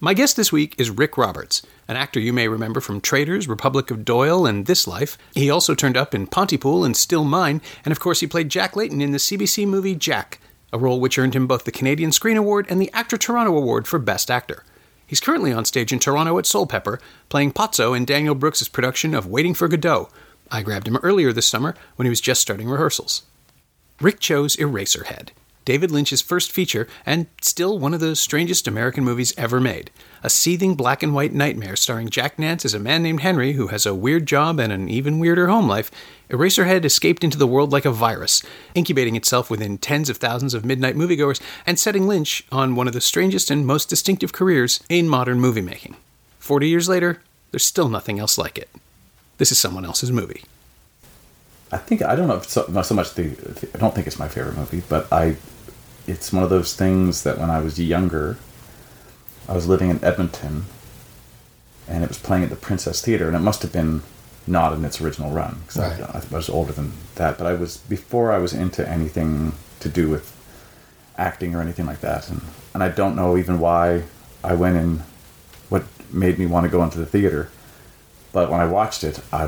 My guest this week is Rick Roberts, an actor you may remember from Traders, Republic of Doyle, and This Life. He also turned up in Pontypool and Still Mine, and of course he played Jack Layton in the CBC movie Jack, a role which earned him both the Canadian Screen Award and the Actor Toronto Award for Best Actor. He's currently on stage in Toronto at Soulpepper, playing Pozzo in Daniel Brooks' production of Waiting for Godot. I grabbed him earlier this summer when he was just starting rehearsals. Rick chose Eraserhead, David Lynch's first feature, and still one of the strangest American movies ever made. A seething black and white nightmare starring Jack Nance as a man named Henry who has a weird job and an even weirder home life, Eraserhead escaped into the world like a virus, incubating itself within tens of thousands of midnight moviegoers and setting Lynch on one of the strangest and most distinctive careers in modern movie making. 40 years later, there's still nothing else like it. This is Someone Else's Movie. I don't think it's my favorite movie, but it's one of those things that when I was younger, I was living in Edmonton, and it was playing at the Princess Theatre, and it must have been not in its original run, because I was older than that. But before I was into anything to do with acting or anything like that, and I don't know even why I went in, what made me want to go into the theatre. But when I watched it, I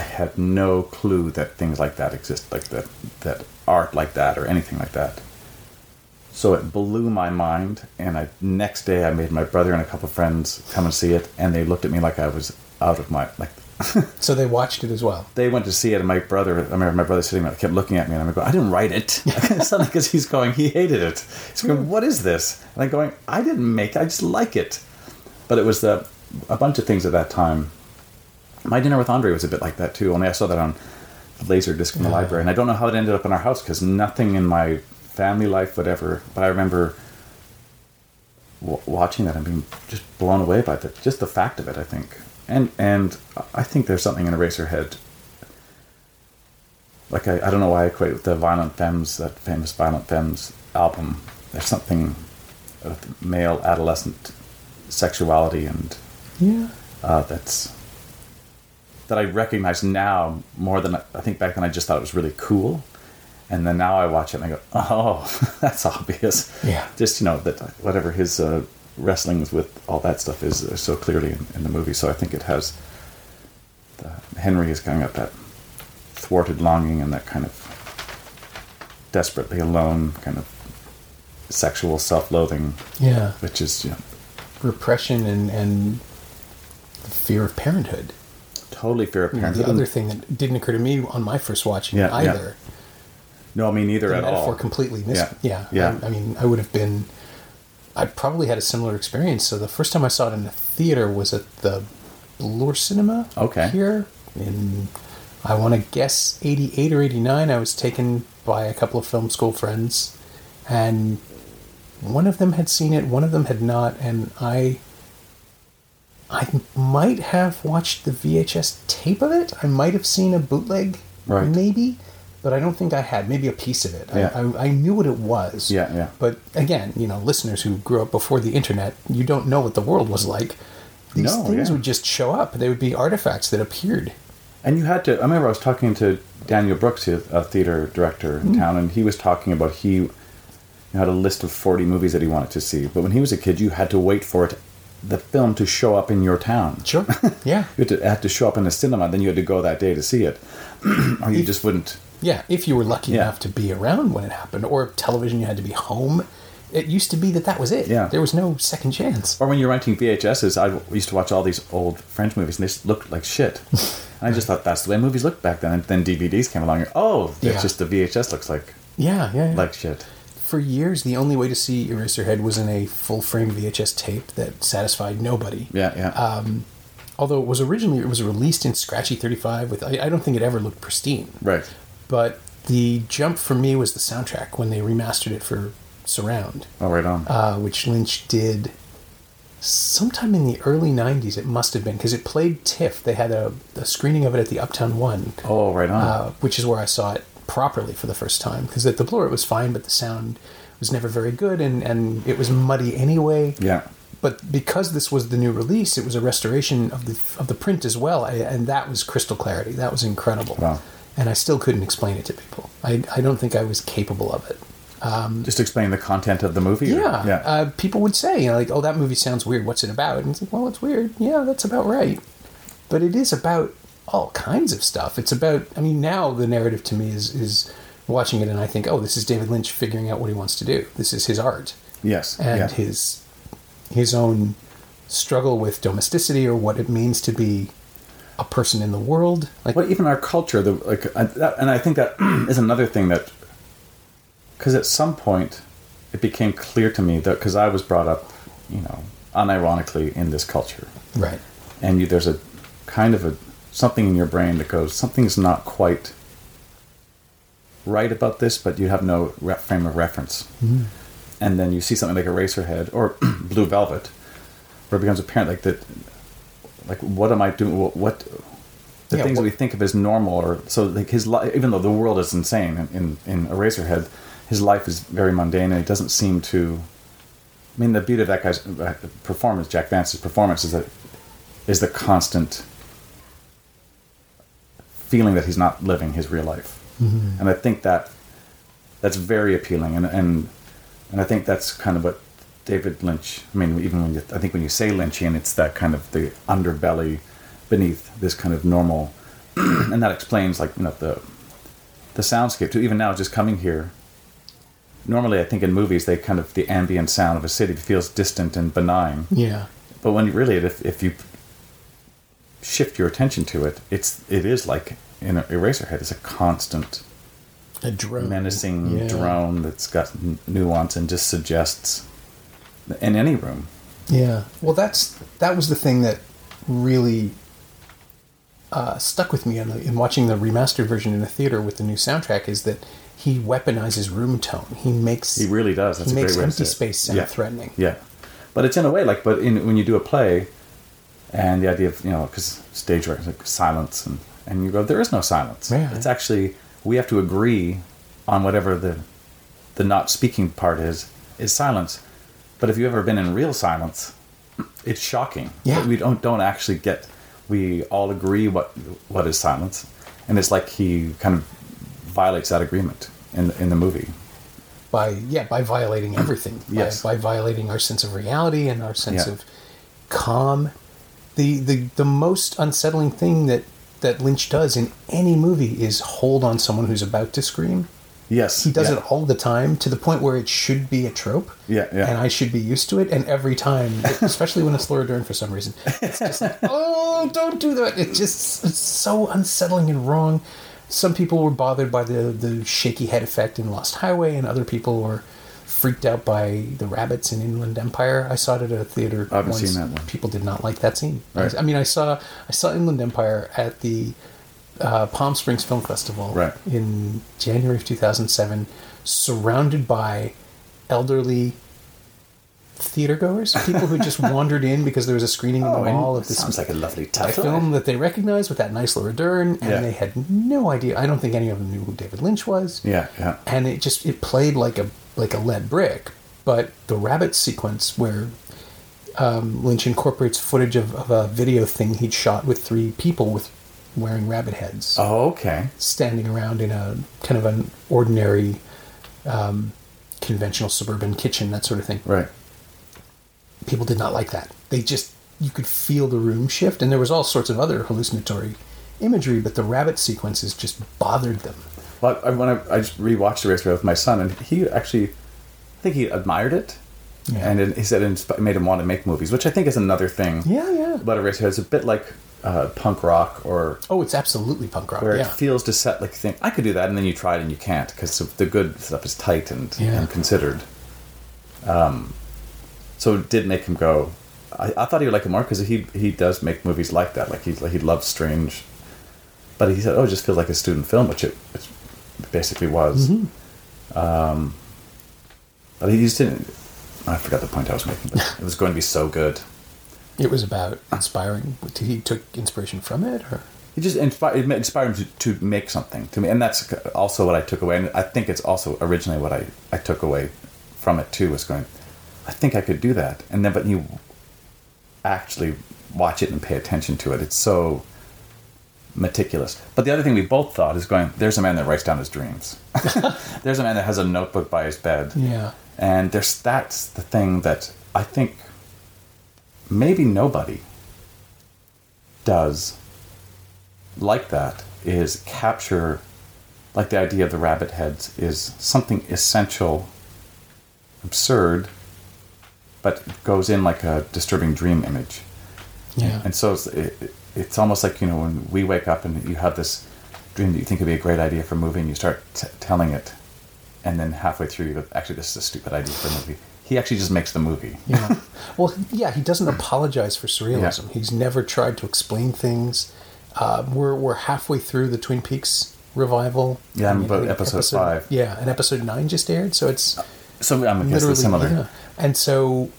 had no clue that things like that exist, like that art like that or anything like that. So it blew my mind, and next day I made my brother and a couple of friends come and see it, and they looked at me like I was out of my... like. So they watched it as well? They went to see it, and I remember my brother sitting there, kept looking at me, and I'm going, I didn't write it. Suddenly, because he hated it. He's going, what is this? And I'm going, I didn't make it, I just like it. But it was a bunch of things at that time. My Dinner with Andre was a bit like that too, only I saw that on Laserdisc in the library, and I don't know how it ended up in our house because nothing in my family life, whatever, but I remember watching that and being just blown away by just the fact of it, I think. And I think there's something in Eraserhead, like I don't know why I equate with the Violent Femmes, that famous Violent Femmes album. There's something of male adolescent sexuality and that's... that I recognize now more than I think back then. I just thought it was really cool, and then now I watch it and I go, "Oh, that's obvious." Yeah, just that whatever his wrestlings with all that stuff is so clearly in the movie. So I think it has Henry is kind of got that thwarted longing and that kind of desperately alone kind of sexual self-loathing. Yeah, which is repression and fear of parenthood. Totally fair appearance. The other thing that didn't occur to me on my first watching either. Yeah. No, I mean neither at all. The metaphor completely missed. Yeah. I mean, I probably had a similar experience. So the first time I saw it in the theater was at the Bloor Cinema here in, I want to guess, 88 or 89. I was taken by a couple of film school friends, and one of them had seen it, one of them had not, and I might have watched the VHS tape of it. I might have seen a bootleg, maybe, but I don't think I had. Maybe a piece of it. Yeah. I knew what it was. Yeah. But again, listeners who grew up before the internet, you don't know what the world was like. These things would just show up. They would be artifacts that appeared. And you had to... I remember I was talking to Daniel Brooks, a theater director in town, and he was talking about he had a list of 40 movies that he wanted to see. But when he was a kid, you had to wait for it, the film, to show up in your town. Sure, yeah. You had to show up in a cinema, then you had to go that day to see it. Or you just wouldn't... Yeah, if you were lucky enough to be around when it happened, or television, you had to be home. It used to be that was it. Yeah. There was no second chance. Or when you're renting VHSs, I used to watch all these old French movies, and they looked like shit. And I just thought that's the way movies looked back then. And then DVDs came along, and it's just the VHS looks like... Yeah. Like shit. For years, the only way to see Eraserhead was in a full-frame VHS tape that satisfied nobody. Yeah. Although it was released in scratchy 35. I don't think it ever looked pristine. Right. But the jump for me was the soundtrack when they remastered it for surround. Oh, right on. Which Lynch did sometime in the early 90s, it must have been, because it played TIFF. They had a screening of it at the Uptown One. Oh, right on. Which is where I saw it properly for the first time, because at the Bloor it was fine, but the sound was never very good, and it was muddy anyway. Yeah. But because this was the new release, it was a restoration of the print as well, and that was crystal clarity. That was incredible. Wow. And I still couldn't explain it to people. I don't think I was capable of it. Just explain the content of the movie? Yeah. Yeah. People would say, you know, like, oh, that movie sounds weird. What's it about? And it's like, well, it's weird. Yeah, that's about right. But it is about all kinds of stuff. It's about, I mean, now the narrative to me is watching it and I think, oh, this is David Lynch figuring out what he wants to do. This is his art. Yes. And yeah. his own struggle with domesticity or what it means to be a person in the world. Like, well, even our culture, and I think that is another thing that, because at some point it became clear to me that, because I was brought up, you know, unironically in this culture. Right. And there's a kind of something in your brain that goes, something's not quite right about this, but you have no frame of reference. Mm-hmm. And then you see something like Eraserhead or Blue Velvet, where it becomes apparent, like, that, like, what am I doing? What we think of as normal, or so, like, his life, even though the world is insane in Eraserhead, his life is very mundane, and he doesn't seem to. I mean, the beauty of that guy's performance, Jack Nance's performance, is the constant feeling that he's not living his real life, mm-hmm. and I think that's very appealing, and I think that's kind of what David Lynch. I mean, even when I think when you say Lynchian, it's that kind of the underbelly beneath this kind of normal, and that explains, like, you know, the soundscape too. Even now, just coming here. Normally, I think in movies, they kind of the ambient sound of a city feels distant and benign. Yeah. But when you really, if you shift your attention to it, it is like in Eraserhead. It's a constant, a drone, menacing drone that's got nuance and just suggests in any room. Yeah. Well, that was the thing that really stuck with me in watching the remastered version in the theater with the new soundtrack is that. He weaponizes room tone. He really does. That's he makes great empty space sound threatening. Yeah, but it's in a way like. But when you do a play, and the idea of, you know, because stage work is like silence, and you go, there is no silence. Yeah. It's actually we have to agree on whatever the not speaking part is silence. But if you've ever been in real silence, it's shocking. Yeah, but we don't actually get. We all agree what is silence, and it's like he kind of violates that agreement in the movie by violating everything. Yes, by violating our sense of reality and our sense of calm. The most unsettling thing that Lynch does in any movie is hold on someone who's about to scream. Yes, he does it all the time, to the point where it should be a trope. Yeah, and I should be used to it. And every time, especially when it's Laura Dern for some reason, it's just like, oh, don't do that. It's so unsettling and wrong. Some people were bothered by the shaky head effect in Lost Highway, and other people were freaked out by the rabbits in Inland Empire. I saw it at a theater once. I haven't seen that one. People did not like that scene. Right. I mean, I saw Inland Empire at the Palm Springs Film Festival in January of 2007, surrounded by elderly theatergoers, people who just wandered in because there was a screening in the mall of this sounds like a lovely title. Film that they recognized with that nice Laura Dern, and they had no idea. I don't think any of them knew who David Lynch was. Yeah, yeah. And it played like a lead brick. But the rabbit sequence where Lynch incorporates footage of a video thing he'd shot with three people wearing rabbit heads. Oh, okay. Standing around in a kind of an ordinary, conventional suburban kitchen, that sort of thing. Right. People did not like that. They just, you could feel the room shift, and there was all sorts of other hallucinatory imagery, but the rabbit sequences just bothered them. Well, I just rewatched Eraserhead with my son, and he actually, I think he admired it, and he said it made him want to make movies, which I think is another thing. Yeah, yeah. But Eraserhead is a bit like punk rock, or it's absolutely punk rock. Where it feels to set like you think I could do that, and then you try it and you can't because the good stuff is tight and considered. So it did make him go. I thought he would like it more because he does make movies like that. Like he loves strange, but he said, "Oh, it just feels like a student film," which it basically was. Mm-hmm. But he just didn't. I forgot the point I was making. But it was going to be so good. It was about inspiring. Did he took inspiration from it, or it just inspired him to make something to me, and that's also what I took away. And I think it's also originally what I took away from it too, was going, I think I could do that, and then but you actually watch it and pay attention to it. It's so meticulous. But the other thing we both thought is going, there's a man that writes down his dreams. There's a man that has a notebook by his bed. Yeah. And that's the thing that I think maybe nobody does like that, is capture, like the idea of the rabbit heads is something essential, absurd, but goes in like a disturbing dream image. Yeah. And so it's almost like, you know, when we wake up and you have this dream that you think would be a great idea for a movie, and you start telling it, and then halfway through you go, actually, this is a stupid idea for a movie. He actually just makes the movie. Yeah. Well, yeah, he doesn't apologize for surrealism. Yeah. He's never tried to explain things. We're halfway through the Twin Peaks revival. Yeah, I'm about episode 5. Yeah, and episode 9 just aired, so it's... So I'm literally similar. Yeah. And so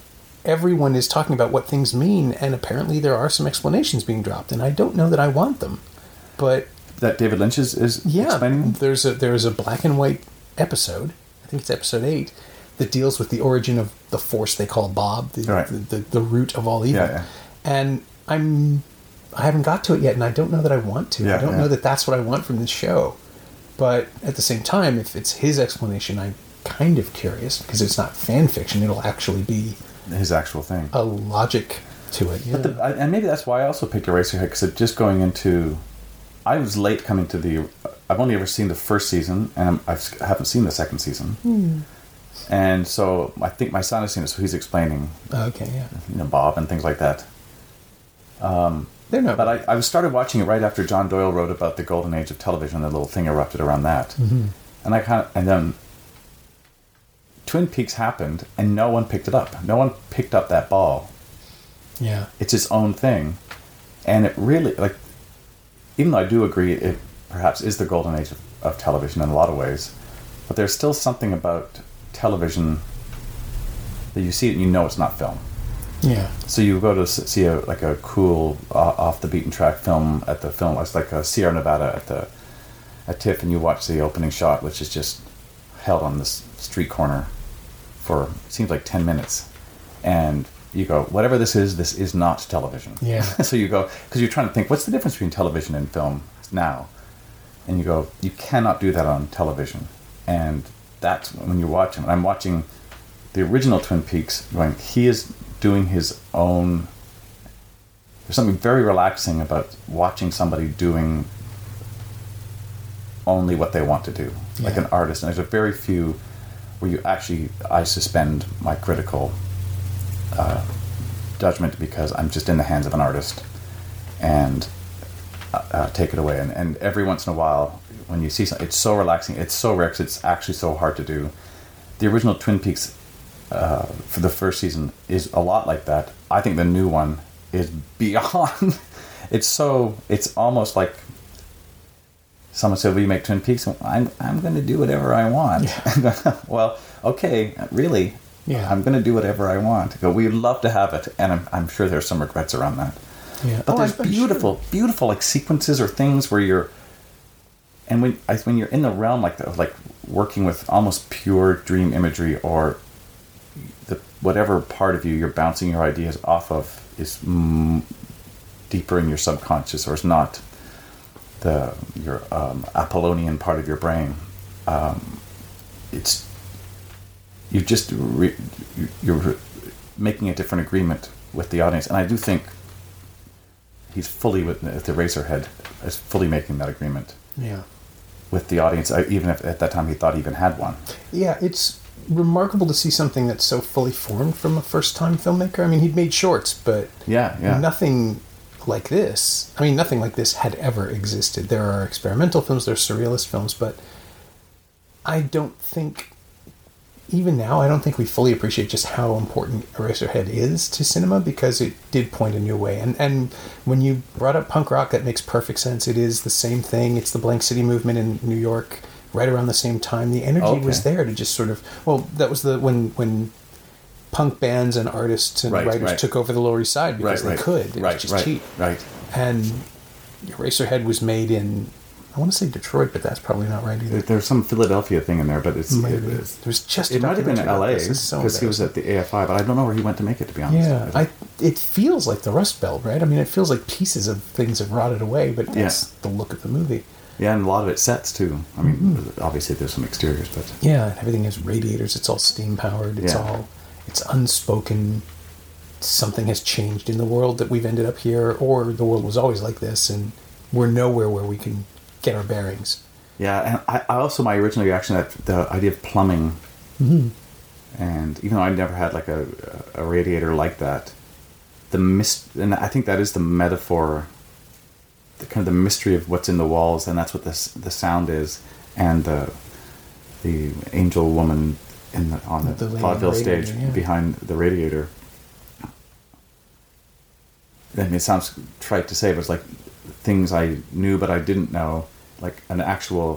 everyone is talking about what things mean, and apparently there are some explanations being dropped, and I don't know that I want them. But that David Lynch is explaining them? There's a black and white episode, I think it's episode 8, that deals with the origin of the force they call Bob, the root of all evil. Yeah, yeah. And I haven't got to it yet, and I don't know that I want to. Yeah, I don't know that that's what I want from this show. But at the same time, if it's his explanation, I'm kind of curious, because it's not fan fiction. It'll actually be his actual thing. A logic to it. Yeah. But and maybe that's why I also picked Eraserhead, because it just going into... I was late coming to the... I've only ever seen the first season, and I haven't seen the second season. Mm. And so I think my son has seen it, so he's explaining... Okay, yeah. You know, Bob and things like that. But I started watching it right after John Doyle wrote about the golden age of television. That little thing erupted around that, mm-hmm. and then Twin Peaks happened, and no one picked it up. No one picked up that ball. Yeah, it's its own thing, and it really, like, even though I do agree it perhaps is the golden age of television in a lot of ways, but there's still something about television that you see it and you know it's not film. Yeah. So you go to see a cool off the beaten track film at the film. It's like a Sierra Nevada at TIFF, and you watch the opening shot, which is just held on this street corner for it seems like 10 minutes, and you go, whatever this is not television. Yeah. So you go, because you're trying to think, what's the difference between television and film now? And you go, you cannot do that on television, and that's when you watch him. I'm watching the original Twin Peaks, going, he is doing his own. There's something very relaxing about watching somebody doing only what they want to do, yeah. like an artist. And there's a very few where you actually, I suspend my critical judgment, because I'm just in the hands of an artist, and take it away. And every once in a while, when you see something, it's so relaxing, it's so rare, 'cause it's actually so hard to do. The original Twin Peaks for the first season is a lot like that. I think the new one is beyond. It's almost like someone said, "Will you make Twin Peaks?" And I'm going to do whatever I want. Yeah. Well, okay, really? Yeah. I'm going to do whatever I want. But we'd love to have it, and I'm sure there's some regrets around that. Yeah. But there's beautiful like sequences or things where you're, and when you're in the realm like that, like working with almost pure dream imagery or whatever part of you're bouncing your ideas off of is deeper in your subconscious, or is not your Apollonian part of your brain. You're making a different agreement with the audience, and I do think he's fully with the Eraserhead is fully making that agreement. Yeah, with the audience, even if at that time he thought he even had one. Yeah, it's remarkable to see something that's so fully formed from a first-time filmmaker. I mean, he'd made shorts, but nothing like this. I mean, nothing like this had ever existed. There are experimental films, there are surrealist films, but I don't think, even now, I don't think we fully appreciate just how important Eraserhead is to cinema, because it did point a new way. And when you brought up punk rock, that makes perfect sense. It is the same thing. It's the Blank City movement in New York, right around the same time. The energy was there to just sort of... Well, that was when punk bands and artists and writers took over the Lower East Side because they could. It was just cheap. And Eraserhead was made in, I want to say Detroit, but that's probably not right either. There's some Philadelphia thing in there, but it's... It might have been in L.A. because he was at the AFI, but I don't know where he went to make it, to be honest. Yeah, it feels like the Rust Belt, right? I mean, it feels like pieces of things have rotted away, but that's the look of the movie. Yeah, and a lot of it sets, too. I mean, obviously there's some exteriors, but... Yeah, everything has radiators. It's all steam-powered. It's all... It's unspoken. Something has changed in the world that we've ended up here, or the world was always like this, and we're nowhere where we can... get our bearings. Yeah, and I also, my original reaction to the idea of plumbing, and even though I never had like a radiator like that, and I think that is the metaphor, the kind of the mystery of what's in the walls, and that's what the sound is, and the angel woman on the Platteville stage behind the radiator. I mean, it sounds trite to say, but it's like things I knew but I didn't know. Like an actual,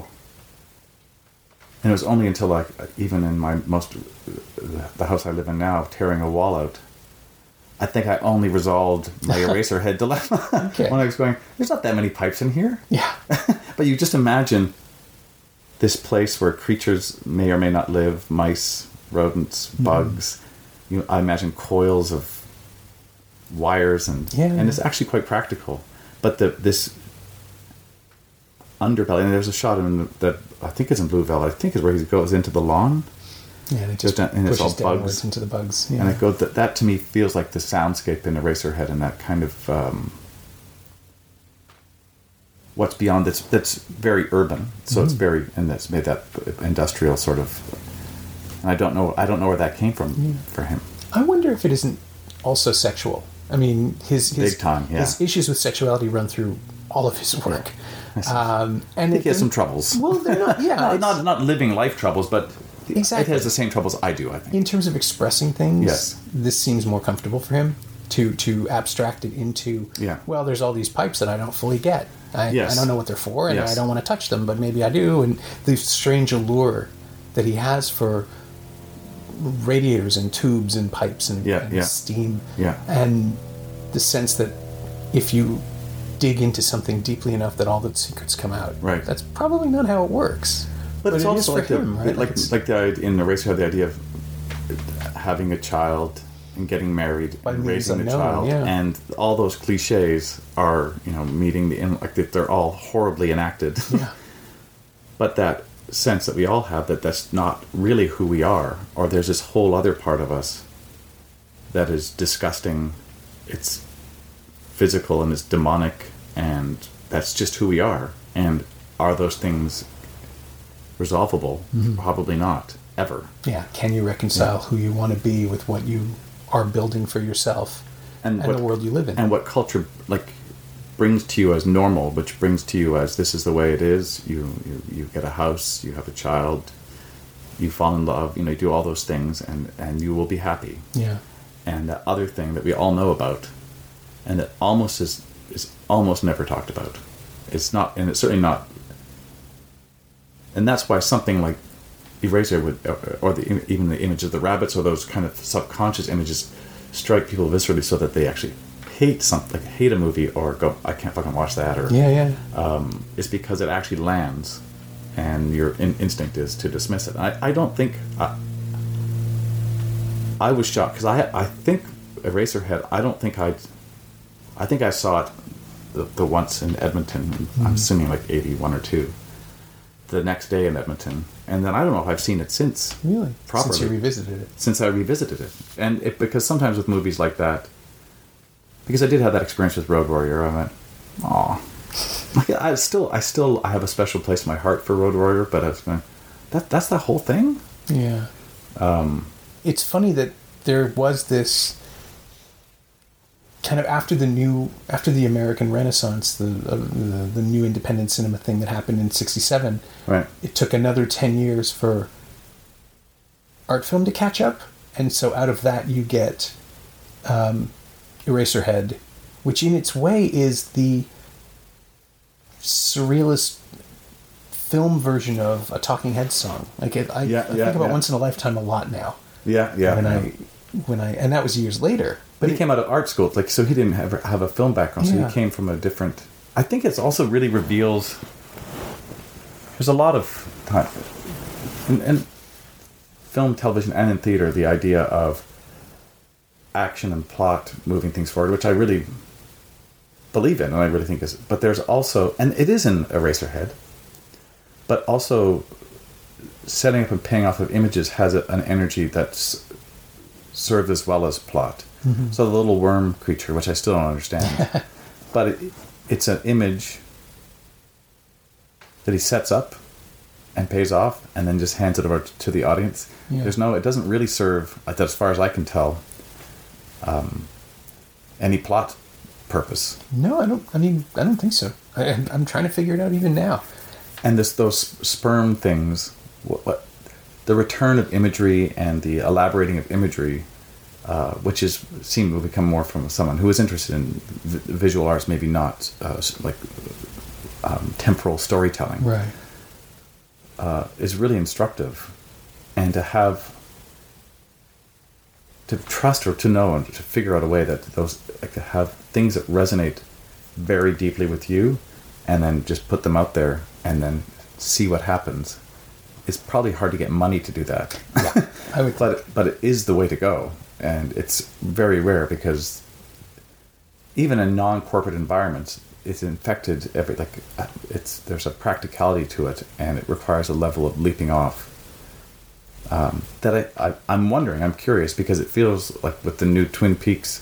and it was only until like even in my the house I live in now, tearing a wall out, I think I only resolved my Eraserhead dilemma when I was going, there's not that many pipes in here. Yeah. But you just imagine this place where creatures may or may not live, mice, rodents, bugs. I imagine coils of wires and it's actually quite practical. But this underbelly, and there's a shot in that, I think it's in Blue Velvet, I think is where he goes into the lawn. Yeah, and it just pushes it's all bugs into the bugs. Yeah. And it goes, that to me feels like the soundscape in Eraserhead, and that kind of what's beyond that's very urban. So it's very, and that's made that industrial sort of. And I don't know where that came from for him. I wonder if it isn't also sexual. I mean, his big time, his issues with sexuality run through all of his work. And I think he has some troubles. Well, they're not, not living life troubles, but it has the same troubles I do, I think. In terms of expressing things, this seems more comfortable for him to abstract it into, well, there's all these pipes that I don't fully get. I don't know what they're for, and I don't want to touch them, but maybe I do. And the strange allure that he has for radiators and tubes and pipes and steam, and the sense that if you dig into something deeply enough that all the secrets come out. Right. That's probably not how it works. But it's also like him, right? In Eraserhead, the idea of having a child and getting married and raising the child, and all those cliches are meeting they're all horribly enacted. Yeah. But that sense that we all have that's not really who we are, or there's this whole other part of us that is disgusting, it's physical and it's demonic, and that's just who we are. And are those things resolvable? Probably not, ever. Can you reconcile who you want to be with what you are building for yourself and the world you live in, and what culture brings to you as normal, which brings to you as this is the way it is. You get a house, you have a child, you fall in love, you do all those things, and you will be happy. Yeah. And that other thing that we all know about, and that almost is almost never talked about. It's not, and it's certainly not. And that's why something like Eraser or even the image of the rabbits or those kind of subconscious images strike people viscerally, so that they actually hate something, hate a movie, or go, I can't fucking watch that, or it's because it actually lands, and your instinct is to dismiss it. I don't think I was shocked, because I think Eraserhead, I think I saw it the once in Edmonton, I'm assuming like 81 or 2, the next day in Edmonton, and then I don't know if I've seen it since. Really? Properly. Since you revisited it. Since I revisited it, because sometimes with movies like that. Because I did have that experience with Road Warrior, I went, "Aw." I have a special place in my heart for Road Warrior, but I was going, that's the whole thing. Yeah. It's funny that there was this kind of after the American Renaissance, the new independent cinema thing that happened in '67. Right. It took another 10 years for art film to catch up, and so out of that you get. Eraserhead, which in its way is the surrealist film version of a Talking Heads song. I think about Once in a Lifetime a lot now. Yeah, yeah. And and that was years later. But he came out of art school, like, so he didn't have a film background, so he came from a different. I think it's also really reveals. There's a lot of time, and film, television, and in theater, the idea of action and plot moving things forward, which I really believe in, and I really think is. But there's also, and it is in Eraserhead, but also setting up and paying off of images has an energy that's served as well as plot. Mm-hmm. So the little worm creature, which I still don't understand, but it's an image that he sets up and pays off and then just hands it over to the audience. Yeah. It doesn't really serve, as far as I can tell, any plot purpose. No, I don't think so. I'm trying to figure it out even now. And those sperm things, the return of imagery and the elaborating of imagery, which seemed to become more from someone who is interested in visual arts, maybe not temporal storytelling. Right. Is really instructive, and to have to trust or to know and to figure out a way that to have things that resonate very deeply with you, and then just put them out there and then see what happens. It's probably hard to get money to do that. Yeah, I would. but it is the way to go. And it's very rare, because even in non-corporate environments, it's infected there's a practicality to it, and it requires a level of leaping off that I'm wondering, I'm curious, because it feels like with the new Twin Peaks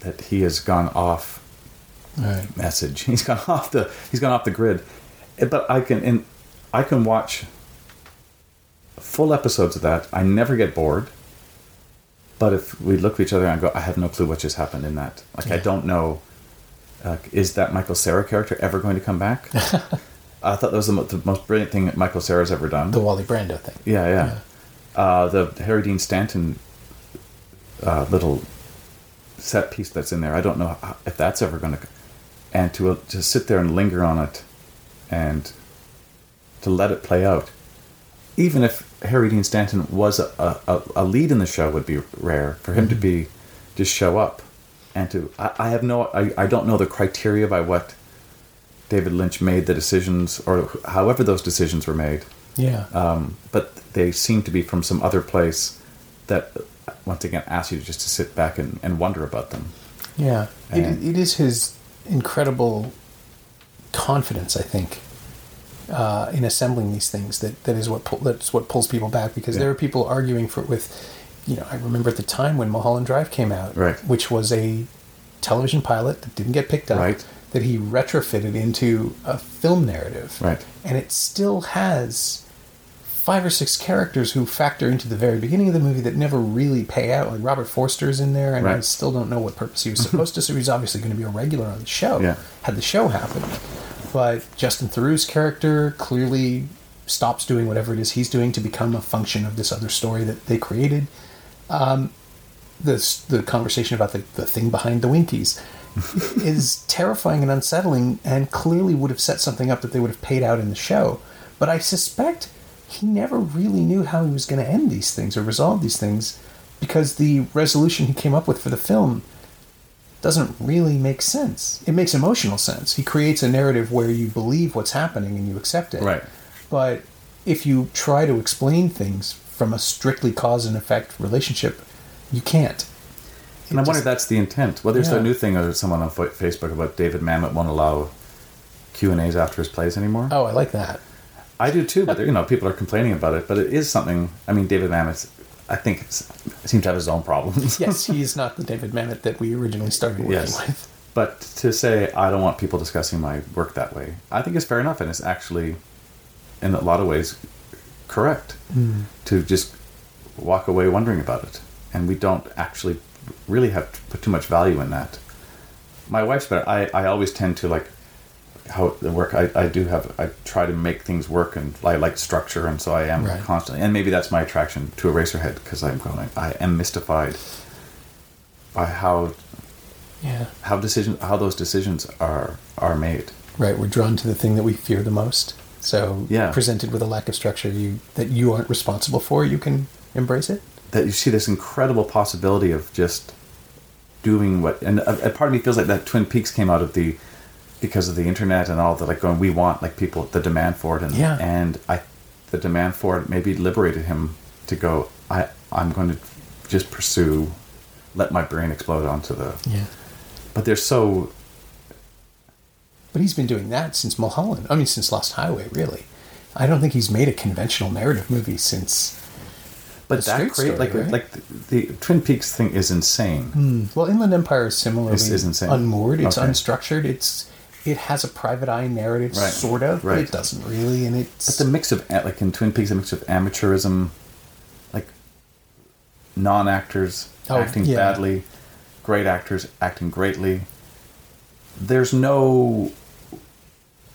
that he has gone off message. He's gone off the grid. But I can watch full episodes of that. I never get bored. But if we look at each other and go, I have no clue what just happened in that. I don't know. Is that Michael Cera character ever going to come back? I thought that was the most brilliant thing that Michael Cera's ever done. The Wally Brando thing. Yeah. The Harry Dean Stanton little set piece that's in there. I don't know if that's ever going to. And to just sit there and linger on it and to let it play out. Even if Harry Dean Stanton was a lead in the show, would be rare for him to be just show up and to. I don't know the criteria by what David Lynch made the decisions, or however those decisions were made. Yeah. But they seem to be from some other place that once again asks you just to sit back and wonder about them. Yeah, it is his incredible confidence, I think. In assembling these things, that's what pulls people back, because there are people arguing for it with, I remember at the time when Mulholland Drive came out, which was a television pilot that didn't get picked up, that he retrofitted into a film narrative, and it still has 5 or 6 characters who factor into the very beginning of the movie that never really pay out. Like Robert Forster's in there, and I still don't know what purpose he was supposed to. So he's obviously going to be a regular on the show had the show happened. But Justin Theroux's character clearly stops doing whatever it is he's doing to become a function of this other story that they created. The conversation about the thing behind the Winkies is terrifying and unsettling, and clearly would have set something up that they would have paid out in the show. But I suspect he never really knew how he was going to end these things or resolve these things, because the resolution he came up with for the film doesn't really make sense. It makes emotional sense. He creates a narrative where you believe what's happening and you accept it. Right. But if you try to explain things from a strictly cause and effect relationship, you can't. And I wonder if that's the intent. Whether it's a new thing, or someone on Facebook about David Mamet won't allow Q&As after his plays anymore. Oh, I like that. I do too, but people are complaining about it. But it is something. I mean, David Mamet's, I think, seems to have his own problems. Yes, he's not the David Mamet that we originally started working with. But to say, I don't want people discussing my work that way, I think is fair enough, and it's actually, in a lot of ways, correct to just walk away wondering about it. And we don't actually really have to put too much value in that. My wife's better. I always tend to like how the work I try to make things work, and I like structure, and so I am constantly, and maybe that's my attraction to Eraserhead, because I am mystified by how those decisions are made. Right, we're drawn to the thing that we fear the most. So presented with a lack of structure that you aren't responsible for, you can embrace it. that you see this incredible possibility of just doing what, and a part of me feels like that Twin Peaks came out of the, because of the internet and all that, like going, we want, like people, the demand for it, and yeah. and the demand for it maybe liberated him to go, I'm going to just pursue, let my brain explode onto the, yeah. But they're so. But he's been doing that since Mulholland. I mean, since Lost Highway, really. I don't think he's made a conventional narrative movie since. But that great, like, right? Like the Twin Peaks thing is insane. Mm. Well, Inland Empire is similarly unmoored. It's okay. Unstructured. It has a private eye narrative, right. sort of, right. but it doesn't really. And it's but the mix of, like in Twin Peaks, a mix of amateurism, like non-actors acting yeah. badly, great actors acting greatly. There's no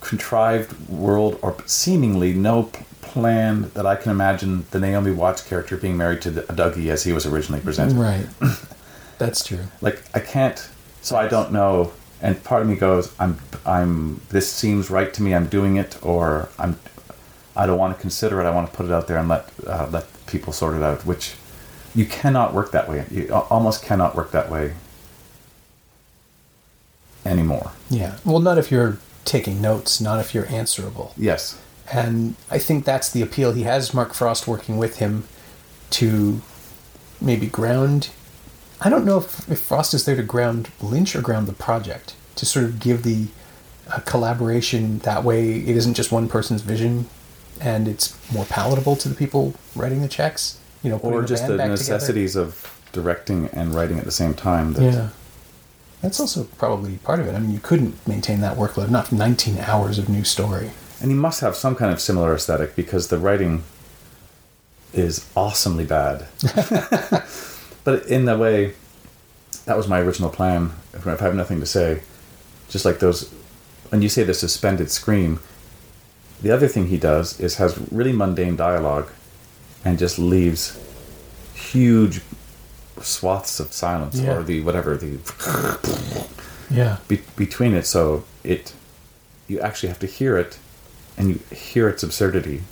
contrived world or seemingly no plan that I can imagine the Naomi Watts character being married to Dougie as he was originally presented. Right. That's true. Like, I can't, so I don't know. And part of me goes, I'm this seems right to me, I'm doing it, or I don't want to consider it, I want to put it out there and let people sort it out, which you cannot work that way. You almost cannot work that way anymore. Yeah. Well, not if you're taking notes, not if you're answerable. Yes. And I think that's the appeal. He has Mark Frost working with him to maybe ground. I don't know if Frost is there to ground Lynch or ground the project, to sort of give the collaboration that way. It isn't just one person's vision, and it's more palatable to the people writing the checks. You know, or just the necessities together. Of directing and writing at the same time. Yeah. That's also probably part of it. I mean, you couldn't maintain that workload, not 19 hours of new story. And he must have some kind of similar aesthetic, because the writing is awesomely bad. But in a way, that was my original plan. If I have nothing to say, just like those, when you say the suspended scream, the other thing he does is has really mundane dialogue and just leaves huge swaths of silence, yeah. or the whatever, the yeah between it, so it you actually have to hear it, and you hear its absurdity.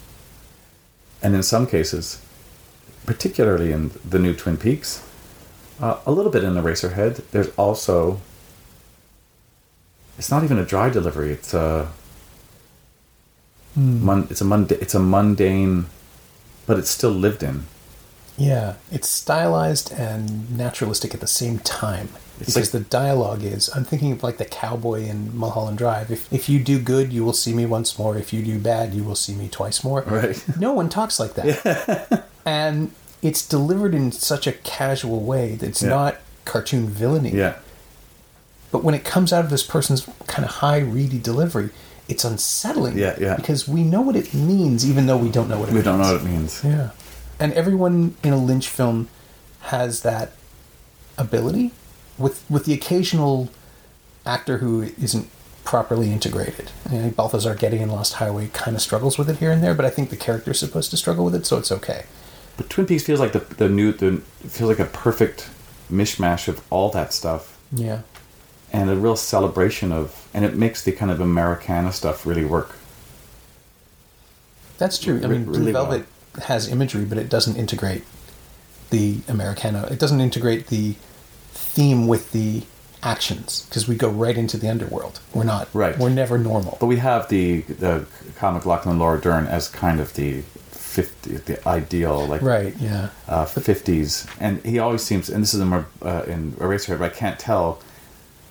And in some cases, particularly in the new Twin Peaks, a little bit in Eraserhead, there's also, it's not even a dry delivery, it's a it's a mundane, but it's still lived in. Yeah, it's stylized and naturalistic at the same time. It's because like, the dialogue is, I'm thinking of like the cowboy in Mulholland Drive. If you do good, you will see me once more. If you do bad, you will see me twice more. Right. No one talks like that. Yeah. And it's delivered in such a casual way that it's yeah. not cartoon villainy. Yeah. But when it comes out of this person's kind of high, reedy delivery, it's unsettling. Yeah, yeah. Because we know what it means, even though we don't know what it means. We don't know what it means. Yeah. And everyone in a Lynch film has that ability, with the occasional actor who isn't properly integrated. And Balthazar Getty in Lost Highway kind of struggles with it here and there, but I think the character's supposed to struggle with it, so it's okay. But Twin Peaks feels like feels like a perfect mishmash of all that stuff. Yeah. And a real celebration of, and it makes the kind of Americana stuff really work. That's true. I mean, really Blue Velvet. Well. Has imagery, but it doesn't integrate the Americana. It doesn't integrate the theme with the actions, because we go right into the underworld. We're not. Right. We're never normal. But we have the comic McLachlan, Laura Dern as kind of the ideal, like right, yeah, 50s. And he always seems. And this is in Eraserhead, but I can't tell.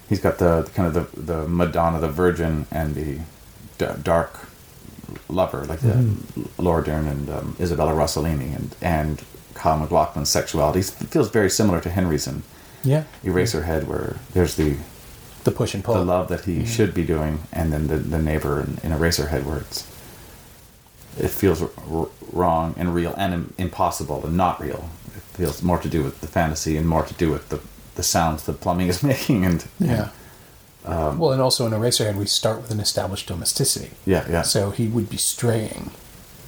He's got the kind of the Madonna, the Virgin, and the dark. Lover, like the Laura Dern and Isabella Rossellini and Kyle MacLachlan's sexuality. It feels very similar to Henry's in Eraserhead, where there's the push and pull, the love that he should be doing, and then the neighbor in Eraserhead, where it feels wrong and real and impossible and not real. It feels more to do with the fantasy and more to do with the sounds the plumbing is making and well, and also in Eraserhead, we start with an established domesticity. Yeah, yeah. So he would be straying,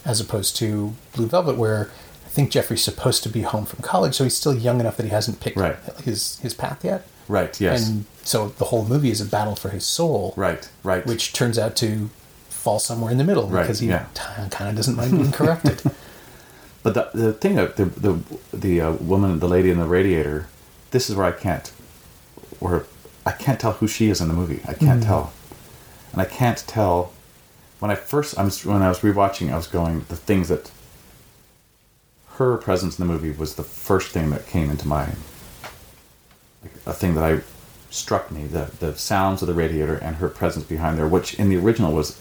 as opposed to Blue Velvet, where I think Jeffrey's supposed to be home from college, so he's still young enough that he hasn't picked his path yet. Right, yes. And so the whole movie is a battle for his soul. Right, right. Which turns out to fall somewhere in the middle, because he kind of doesn't mind being corrupted. But the thing, the woman, the lady in the radiator, this is where I can't tell who she is in the movie. I can't tell, and I can't tell. When I was rewatching, I was going, the things that her presence in the movie was the first thing that came into my, like, a thing that I struck me, the sounds of the radiator and her presence behind there, which in the original was,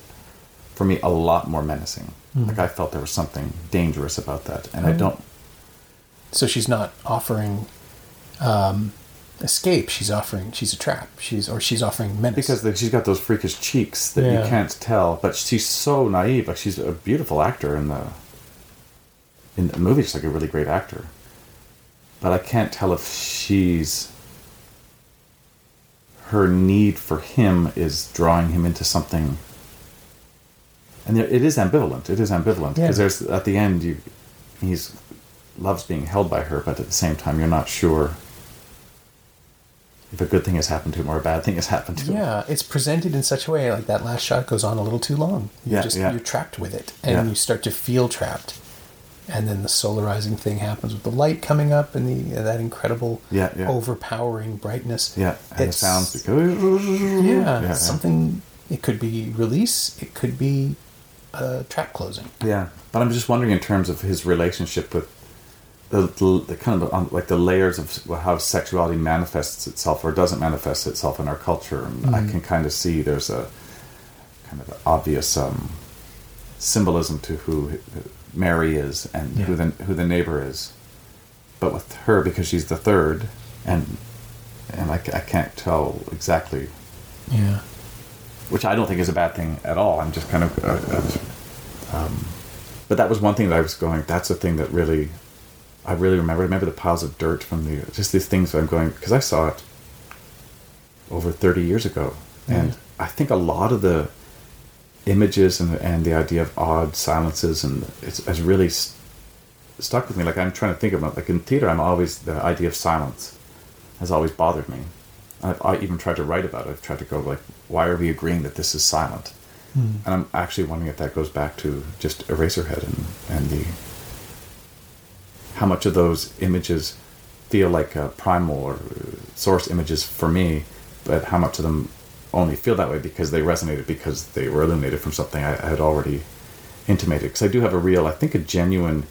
for me, a lot more menacing. Mm. Like, I felt there was something dangerous about that, and I don't... So she's not offering escape, she's a trap, she's offering menace. Because she's got those freakish cheeks that you can't tell, but she's so naive, like, she's a beautiful actor in the movie, she's like a really great actor. But I can't tell if she's... her need for him is drawing him into something... And it is ambivalent. Because there's, at the end, he loves being held by her, but at the same time, you're not sure if a good thing has happened to him or a bad thing has happened to him. Yeah, it's presented in such a way, like, that last shot goes on a little too long. You're trapped with it, and you start to feel trapped. And then the solarizing thing happens with the light coming up and that incredible overpowering brightness. Yeah, and the sounds. Something. It could be release. It could be... trap closing. Yeah, but I'm just wondering in terms of his relationship with the kind of like the layers of how sexuality manifests itself or doesn't manifest itself in our culture. And I can kind of see there's a kind of obvious symbolism to who Mary is and who the neighbor is, but with her, because she's the third, and I can't tell exactly. Yeah. Which I don't think is a bad thing at all. I'm just kind of... but that was one thing that I was going, that's the thing that really... I really remember. I remember the piles of dirt from the... Just these things that I'm going... Because I saw it over 30 years ago. And I think a lot of the images and the idea of odd silences and it's really stuck with me. Like, I'm trying to think about... Like, in theater, the idea of silence has always bothered me. I even tried to write about it. I've tried to go, like, why are we agreeing that this is silent? Mm. And I'm actually wondering if that goes back to just Eraserhead and the how much of those images feel like primal or source images for me, but how much of them only feel that way because they resonated, because they were illuminated from something I had already intimated. Because I do have a genuine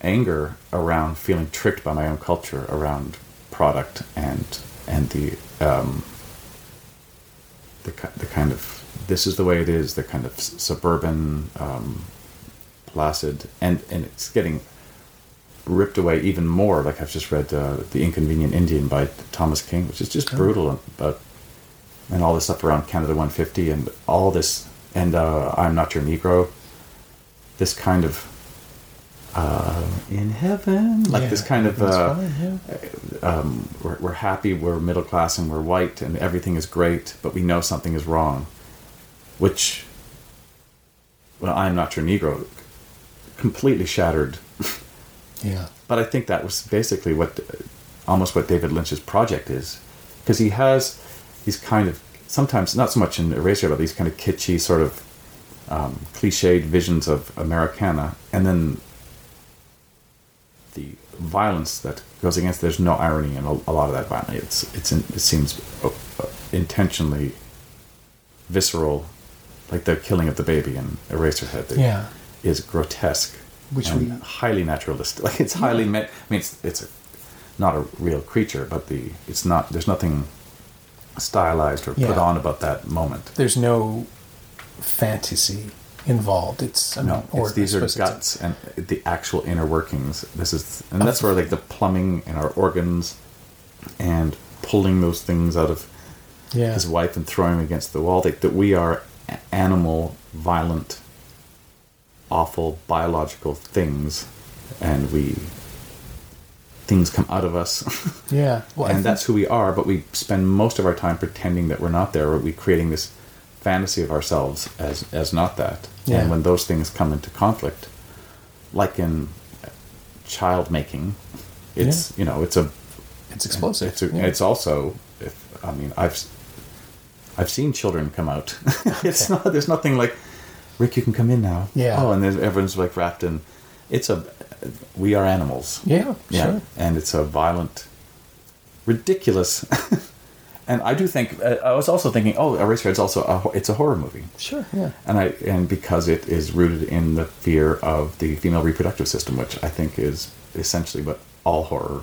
anger around feeling tricked by my own culture around product and the kind of this is the way it is, the kind of suburban placid, and it's getting ripped away even more. Like, I've just read The Inconvenient Indian by Thomas King, which is just brutal, and all this stuff around Canada 150 and all this, and I'm Not Your Negro, this kind of in heaven, like this kind of we're happy, we're middle class, and we're white, and everything is great, but we know something is wrong, which, well, I'm Not Your Negro completely shattered. But I think that was basically almost what David Lynch's project is, because he has these kind of, sometimes not so much in Eraserhead, but these kind of kitschy sort of cliched visions of Americana, and then the violence that goes against. There's no irony in a lot of that violence. It seems intentionally visceral, like the killing of the baby in Eraserhead. Is grotesque, which and highly naturalistic. Like, it's highly. I mean, it's not a real creature, but it's not. There's nothing stylized or put on about that moment. There's no fantasy involved. These are guts and the actual inner workings. That's where, like, the plumbing in our organs and pulling those things out of his wife and throwing them against the wall. Like, that we are animal, violent, awful, biological things, and things come out of us. Well, and that's who we are. But we spend most of our time pretending that we're not there, or we creating this fantasy of ourselves as not that. And when those things come into conflict, like in child making, it's it's explosive. It's also, I've seen children come out. It's not, there's nothing like, Rick, you can come in now. And everyone's like wrapped in. It's a We Are Animals. Yeah, sure. And it's a violent, ridiculous... and I do think... I was also thinking, Eraserhead's also... it's a horror movie. Sure, yeah. And because it is rooted in the fear of the female reproductive system, which I think is essentially what all horror...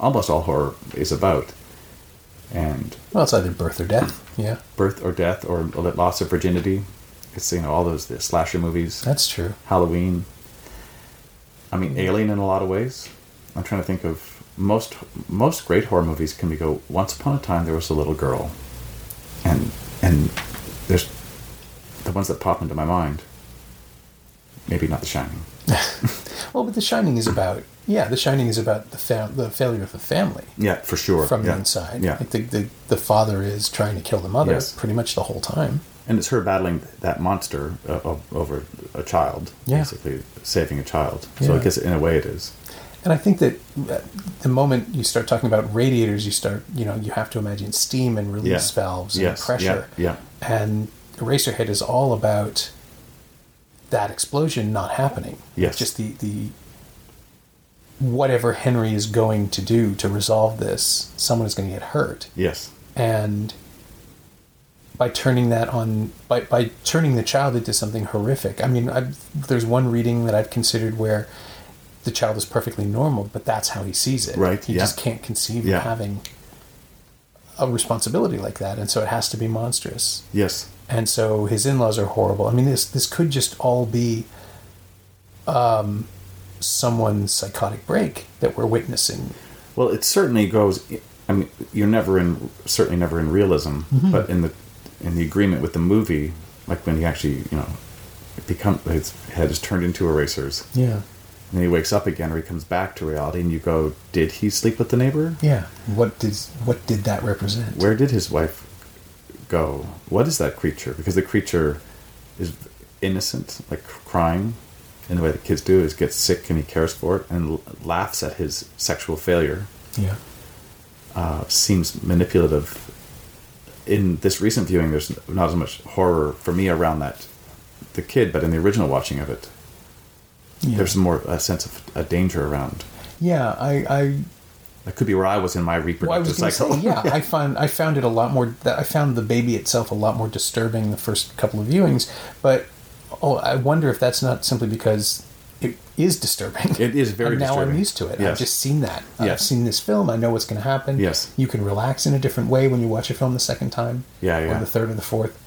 almost all horror is about. And... well, it's either birth or death, yeah. Birth or death or loss of virginity. It's, all those slasher movies. That's true. Halloween. I mean, Alien in a lot of ways. I'm trying to think of most great horror movies can be go, once upon a time there was a little girl. And there's the ones that pop into my mind. Maybe not The Shining. Well, but The Shining is about the failure of the family. Yeah, for sure. From the inside. Yeah. Like the father is trying to kill the mother pretty much the whole time. And it's her battling that monster over a child, basically saving a child. So I guess in a way it is. And I think that the moment you start talking about radiators, you have to imagine steam and release valves and pressure. Yeah. And Eraserhead is all about that explosion not happening. Yes. Just the whatever Henry is going to do to resolve this, someone is going to get hurt. Yes. And... by turning that on, by turning the child into something horrific. I mean, there's one reading that I've considered where the child is perfectly normal, but that's how he sees it. Right. He just can't conceive of having a responsibility like that, and so it has to be monstrous. Yes. And so his in-laws are horrible. I mean, this could just all be someone's psychotic break that we're witnessing. Well, it certainly goes. I mean, you're certainly never in realism, mm-hmm. but in the agreement with the movie, like when he actually, his head is turned into erasers. Yeah. And then he wakes up again, or he comes back to reality, and you go, did he sleep with the neighbor? Yeah. What did that represent? Where did his wife go? What is that creature? Because the creature is innocent, like crying, and the way the kids do is gets sick and he cares for it and laughs at his sexual failure. Yeah. Seems manipulative. In this recent viewing, there's not as much horror for me around the kid, but in the original watching of it, there's more a sense of a danger around. Yeah, I that could be where I was in my reproductive cycle. I found the baby itself a lot more disturbing the first couple of viewings, but I wonder if that's not simply because it is disturbing. It is very disturbing. And now I'm used to it. Yes. I've just seen that. Yes. I've seen this film. I know what's going to happen. Yes. You can relax in a different way when you watch a film the second time. Yeah. Or the third or the fourth.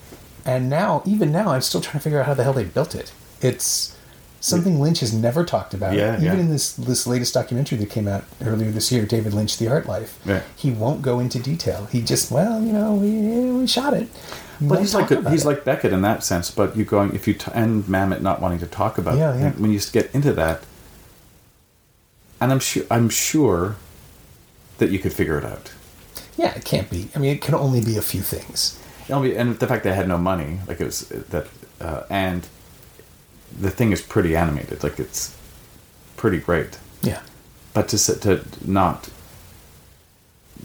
And now, even now, I'm still trying to figure out how the hell they built it. It's something Lynch has never talked about. Even in this latest documentary that came out earlier this year, David Lynch, The Art Life, he won't go into detail. He just, we shot it. But he's like Beckett in that sense. But you going and Mamet not wanting to talk about it when you get into that, and I'm sure that you could figure it out. Yeah, it can't be. I mean, it can only be a few things. And the fact they had no money, like it was that, and the thing is pretty animated. Like it's pretty great. Yeah. But to not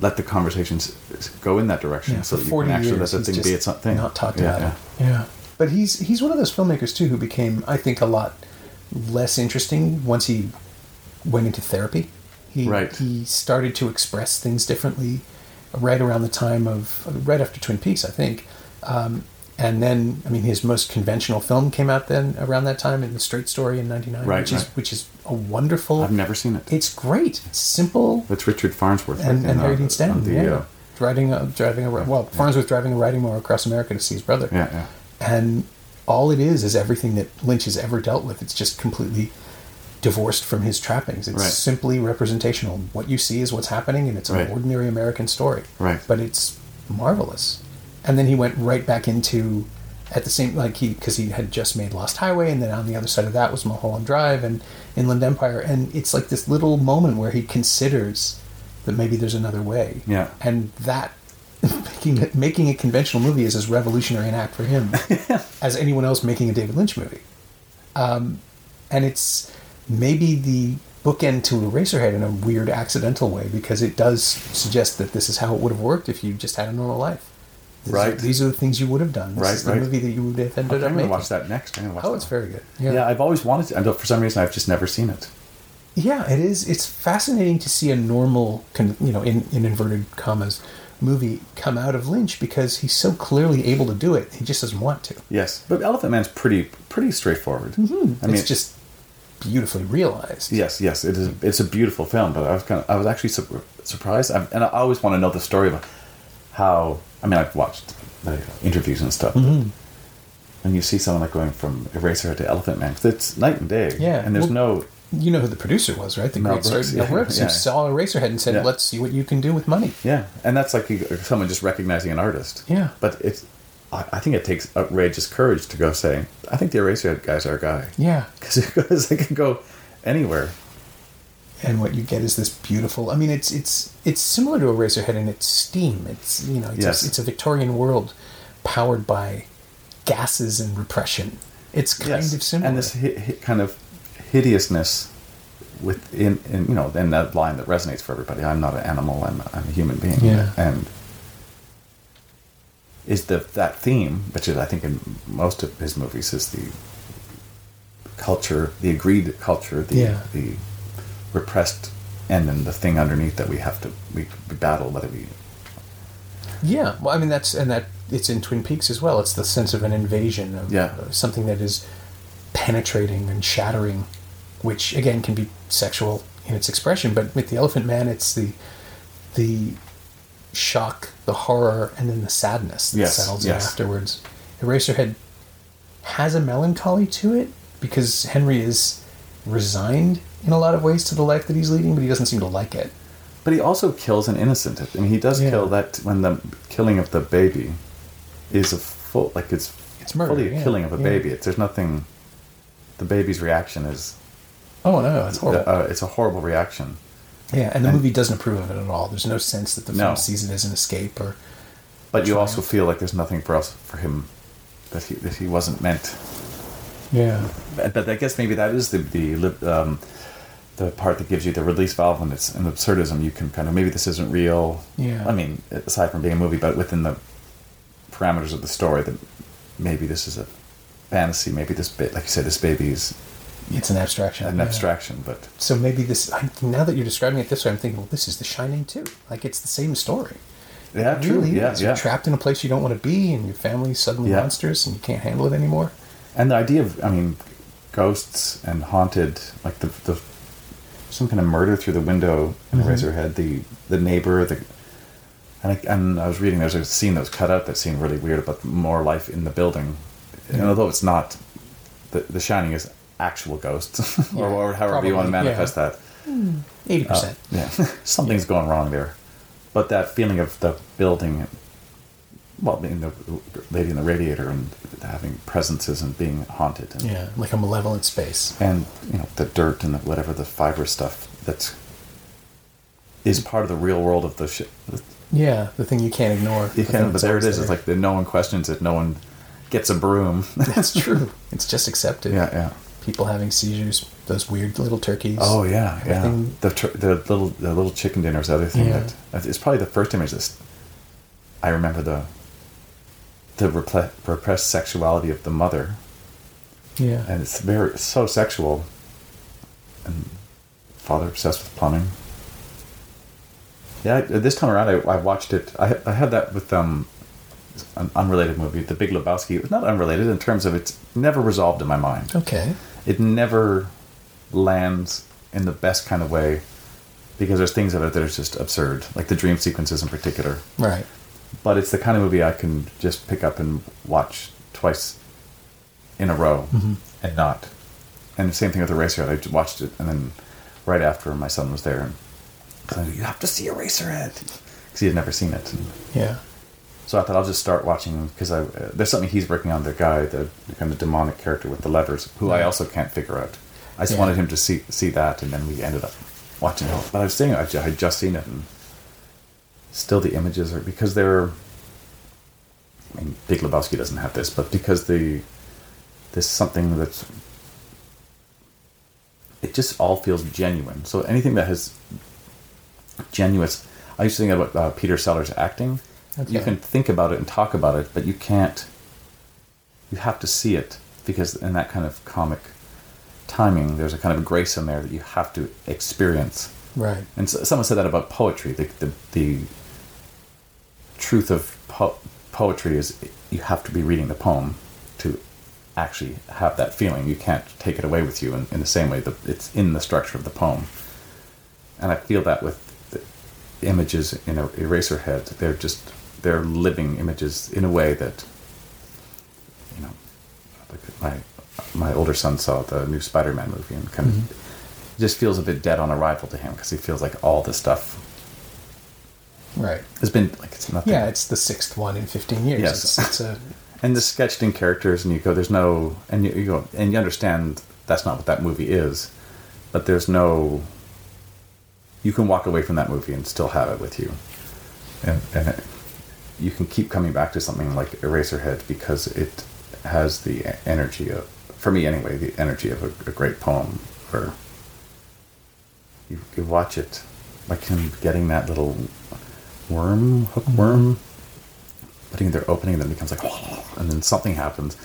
let the conversations go in that direction so that you can actually let the thing be its own thing. Not talked about it. Yeah. But he's one of those filmmakers, too, who became, I think, a lot less interesting once he went into therapy. He started to express things differently right around the time of... right after Twin Peaks, I think. And then, his most conventional film came out then around that time in The Straight Story in 1999, which is a wonderful... I've never seen it. It's great. It's simple. That's Richard Farnsworth. And Harry Dean Stanton, Farnsworth driving a riding mower across America to see his brother. Yeah. And all it is everything that Lynch has ever dealt with. It's just completely divorced from his trappings. It's simply representational. What you see is what's happening, and it's an ordinary American story. Right. But it's marvelous. And then he went right back into, at the same, because he had just made Lost Highway, and then on the other side of that was Mulholland Drive and Inland Empire, and it's like this little moment where he considers that maybe there's another way. Yeah. And that, making a conventional movie is as revolutionary an act for him as anyone else making a David Lynch movie. And it's maybe the bookend to Eraserhead in a weird accidental way, because it does suggest that this is how it would have worked if you just had a normal life. Right. These are the things you would have done. This is the movie that you would have ended up making. I'm going to watch that next. It's very good. Yeah, I've always wanted to. And for some reason, I've just never seen it. Yeah, it is. It's fascinating to see a normal, in inverted commas, movie come out of Lynch because he's so clearly able to do it. He just doesn't want to. Yes, but Elephant Man's pretty straightforward. Mm-hmm. It's just beautifully realized. Yes, it is. It's a beautiful film. But I was actually surprised, and I always want to know the story of how. I've watched interviews and stuff. Mm-hmm. And you see someone going from Eraserhead to Elephant Man, it's night and day. Yeah, and there's no. You know who the producer was, right? The great Sir Mel Brooks, who saw Eraserhead and said, "Let's see what you can do with money." Yeah, and that's like someone just recognizing an artist. Yeah, but it's. I think it takes outrageous courage to go say, "I think the Eraserhead guy's our guy." Yeah, because they can go anywhere. And what you get is this beautiful. It's similar to Eraserhead in its steam. It's a Victorian world powered by gases and repression. It's kind of similar. And this kind of hideousness within that line that resonates for everybody. I'm not an animal. I'm a human being. Yeah. And is that theme, which is I think in most of his movies, is the culture, the agreed culture, the repressed, and then the thing underneath that we battle whether we. Yeah, well, it's in Twin Peaks as well. It's the sense of an invasion of something that is penetrating and shattering, which again can be sexual in its expression. But with the Elephant Man, it's the shock, the horror, and then the sadness that settles in afterwards. Eraserhead has a melancholy to it because Henry is resigned in a lot of ways to the life that he's leading, but he doesn't seem to like it. But he also kills an innocent. He does kill that when the killing of the baby is a full... it's murder, fully a killing of a baby. There's nothing... The baby's reaction is... Oh, no, it's horrible. It's a horrible reaction. Yeah, and the movie doesn't approve of it at all. There's no sense that the film sees it as an escape or... But you also feel like there's nothing for him that he wasn't meant. Yeah. But I guess maybe that is the part that gives you the release valve and it's an absurdism. You can maybe this isn't real. Yeah. Aside from being a movie, but within the parameters of the story, that maybe this is a fantasy. Maybe this bit, like you said, this baby's. It's an abstraction. An abstraction, but. So maybe this. Now that you're describing it this way, I'm thinking, well, this is The Shining too. It's the same story. Yeah, it true. Really is. You're trapped in a place you don't want to be, and your family's suddenly monsters, and you can't handle it anymore. And the idea of, ghosts and haunted, the some kind of murder through the window in Eraserhead, the neighbor, and I was reading there's a scene that was cut out that seemed really weird about more life in the building. Yeah. And although it's not, the Shining is actual ghosts, or however you want to manifest that. 80%. Something's going wrong there. But that feeling of the building, in the lady in the radiator and having presences and being haunted. And, like a malevolent space. And, the dirt and whatever the fiber stuff that is part of the real world of the shit. Yeah, the thing you can't ignore. You can, but there it is. There. It's like no one questions it. No one gets a broom. That's true. It's just accepted. Yeah. People having seizures. Those weird little turkeys. Oh, yeah. Everything. The little chicken dinner is the other thing. Yeah. That it's probably the first image that I remember the repressed sexuality of the mother. Yeah. And it's so sexual. And father obsessed with plumbing. Yeah, this time around I watched it. I had that with an unrelated movie, The Big Lebowski. It was not unrelated in terms of it's never resolved in my mind. Okay. It never lands in the best kind of way because there's things of it that are just absurd, like the dream sequences in particular. Right. But it's the kind of movie I can just pick up and watch twice in a row and not. And the same thing with Eraserhead. I watched it, and then right after my son was there, and I said, "You have to see Eraserhead," because he had never seen it. And so I thought I'll just start watching because there's something he's working on. The guy, the kind of demonic character with the letters, who I also can't figure out. I just wanted him to see that, and then we ended up watching it. But I was saying I had just seen it. And still the images are, because they're, Big Lebowski doesn't have this, but because there's something that's, it just all feels genuine. So anything that has genuine, I used to think about Peter Sellers' acting. Okay. You can think about it and talk about it, but you can't. You have to see it, because in that kind of comic timing, there's a kind of grace in there that you have to experience. Right. And so, someone said that about poetry. The truth of poetry is you have to be reading the poem to actually have that feeling. You can't take it away with you in the same way that it's in the structure of the poem. And I feel that with the images in Eraserhead. They're living images in a way that, you know, like my older son saw the new Spider-Man movie and kind mm-hmm. of just feels a bit dead on arrival to him, because he feels like all this stuff right has been like it's nothing. Yeah, it's the sixth one in 15 years. Yes. It's a and the sketched in characters, and you go, there's no, and you go, and you understand that's not what that movie is, but there's no, you can walk away from that movie and still have it with you. And you can keep coming back to something like Eraserhead, because it has the energy of, for me anyway, the energy of a great poem, where you watch it, like him getting that little worm, hookworm, putting their opening, and then it becomes like, and then something happens.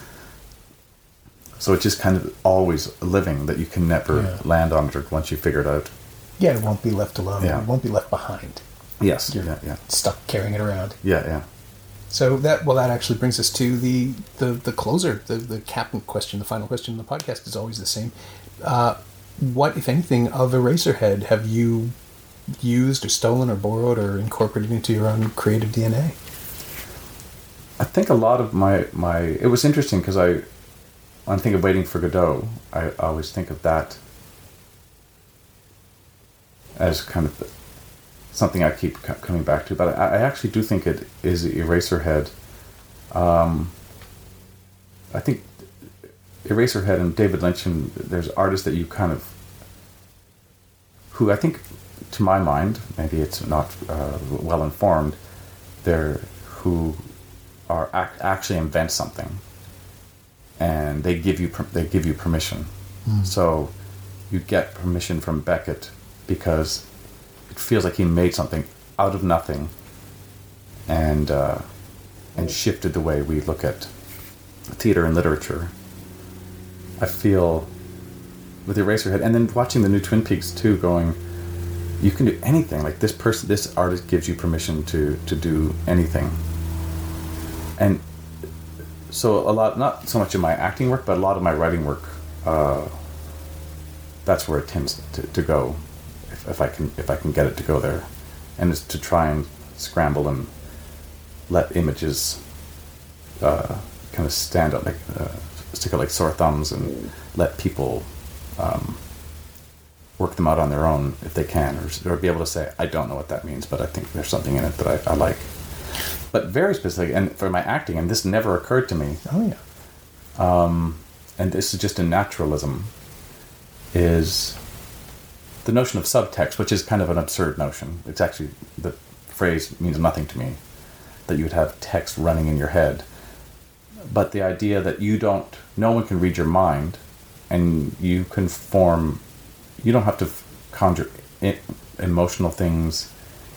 So it's just kind of always living, that you can never land on it once you figure it out. Yeah, it won't be left alone. Yeah. It won't be left behind. Yes. You're stuck carrying it around. Yeah, yeah. So that actually brings us to the closer, the captain question. The final question of the podcast is always the same. What, if anything, of Eraserhead have you used or stolen or borrowed or incorporated into your own creative DNA? I think a lot of my it was interesting, because when I think of Waiting for Godot, I always think of that as kind of something I keep coming back to, but I actually do think it is Eraserhead. I think Eraserhead and David Lynch, and there's artists that you kind of, who I think, to my mind, maybe it's not well informed, they're who are actually invent something, and they give you permission. Mm. So you get permission from Beckett, because it feels like he made something out of nothing, and shifted the way we look at theater and literature. I feel with Eraserhead, and then watching the new Twin Peaks too, going, you can do anything. Like this artist gives you permission to do anything. And so a lot, not so much in my acting work, but a lot of my writing work, that's where it tends to go. If I can get it to go there, and it's to try and scramble and let images kind of stand out, like stick out like sore thumbs, and let people work them out on their own if they can, or be able to say, I don't know what that means, but I think there's something in it that I like. But very specific, and for my acting, and this never occurred to me. Oh yeah. And this is just in naturalism, is the notion of subtext, which is kind of an absurd notion. It's actually, the phrase means nothing to me, that you would have text running in your head. But the idea that no one can read your mind, and you can form, you don't have to conjure emotional things.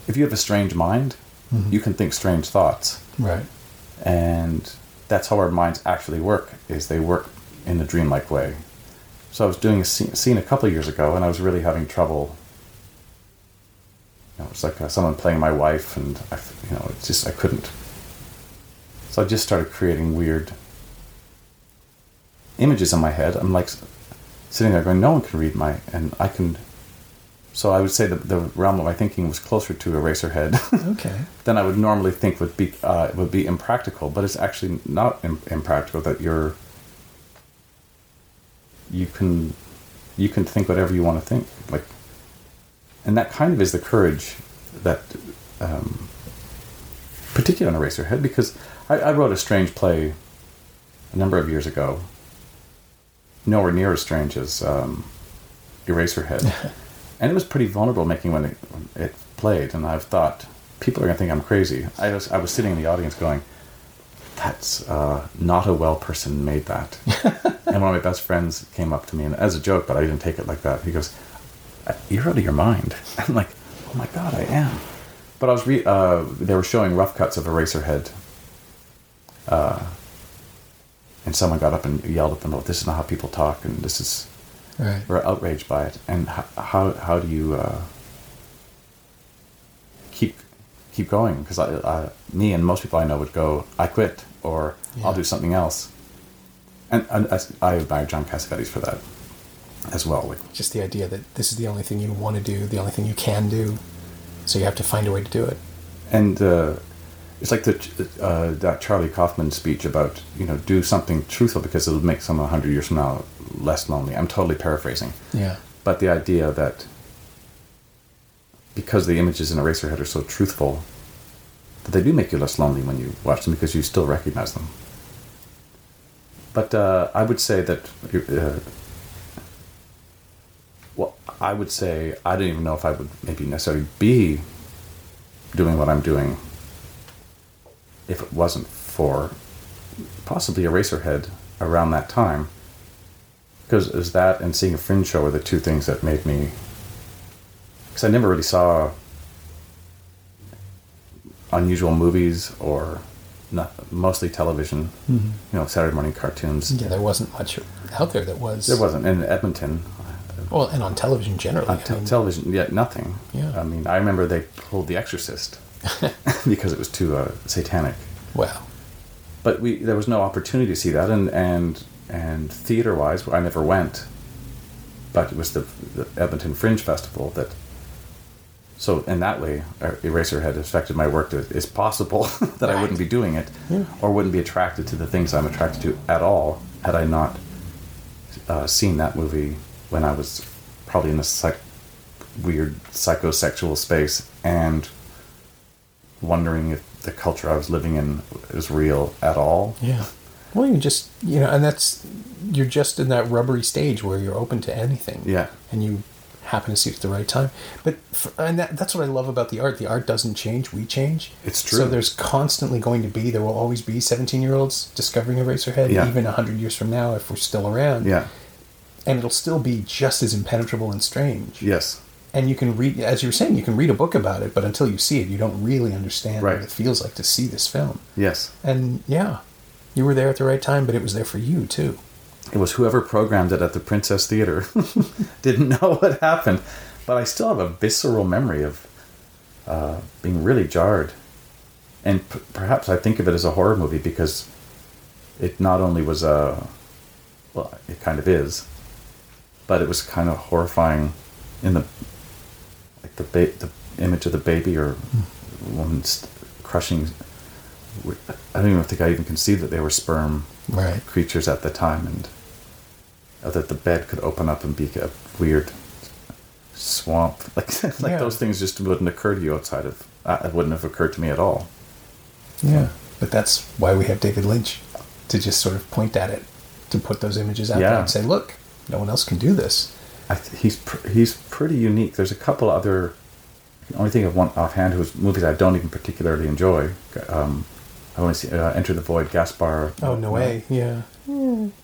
If you have a strange mind, mm-hmm. you can think strange thoughts. Right. And that's how our minds actually work, is they work in a dreamlike way. So I was doing a scene a couple of years ago, and I was really having trouble. You know, it was like someone playing my wife, and it's just, I couldn't. So I just started creating weird images in my head. I'm like sitting there going, no one can read and I can. So I would say that the realm of my thinking was closer to Eraserhead okay. than I would normally think would be impractical, but it's actually not impractical, that you're. You can think whatever you want to think, like, and that kind of is the courage that, particularly on Eraserhead, because I wrote a strange play a number of years ago, nowhere near as strange as Eraserhead, and it was pretty vulnerable making when it played, and I've thought people are going to think I'm crazy. I was sitting in the audience going, that's not a well person made that. And one of my best friends came up to me, and as a joke, but I didn't take it like that, he goes, you're out of your mind. I'm like, oh my God, I am. But I was they were showing rough cuts of Eraserhead. And someone got up and yelled at them, "Oh, this is not how people talk," and this is right. We're outraged by it. And how do you keep going? Because me and most people I know would go, "I quit," or yeah. "I'll do something else." And I admire John Cassavetes for that as well. Like, just the idea that this is the only thing you want to do, the only thing you can do, so you have to find a way to do it. And it's like that Charlie Kaufman speech about, do something truthful because it'll make someone 100 years from now less lonely. I'm totally paraphrasing. Yeah. But the idea that because the images in Eraserhead are so truthful, that they do make you less lonely when you watch them because you still recognize them. But I would say I don't even know if I would maybe necessarily be doing what I'm doing if it wasn't for possibly Eraserhead around that time. Because it was that and seeing a Fringe show were the two things that made me... Because I never really saw unusual movies or mostly television, Saturday morning cartoons. Yeah, there wasn't much out there that was... There wasn't. In Edmonton... Well, and on television generally. On television, yeah, nothing. Yeah. I mean, I remember they pulled The Exorcist because it was too satanic. Wow. But there was no opportunity to see that, and theater-wise, I never went. But it was the Edmonton Fringe Festival that... So in that way, Eraserhead affected my work. It's possible that right. I wouldn't be doing it or wouldn't be attracted to the things I'm attracted to at all had I not seen that movie when I was probably in this weird psychosexual space and wondering if the culture I was living in was real at all. Yeah. Well, you just, and you're just in that rubbery stage where you're open to anything. Yeah. And you happen to see it at the right time. But, that's what I love about the art. The art doesn't change, we change. It's true. So there's constantly going to be, there will always be 17-year-olds discovering Eraserhead, even 100 years from now if we're still around. Yeah. And it'll still be just as impenetrable and strange. Yes. And you can read, as you were saying, you can read a book about it, but until you see it, you don't really understand what it feels like to see this film. Yes. And you were there at the right time, but it was there for you too. It was whoever programmed it at the Princess Theatre didn't know what happened. But I still have a visceral memory of being really jarred. And perhaps I think of it as a horror movie because it not only was it kind of is. But it was kind of horrifying in the image of the baby or woman crushing. I don't even think I even conceived that they were sperm creatures at the time, and that the bed could open up and be a weird swamp. Like those things just wouldn't occur to you outside of. It wouldn't have occurred to me at all. Yeah, but that's why we have David Lynch to just sort of point at it, to put those images out there and say, look. No one else can do this. He's pretty unique. There's a couple other... I can only think of one offhand whose movies I don't even particularly enjoy. I only see Enter the Void, Gaspar. Oh, no way. Yeah.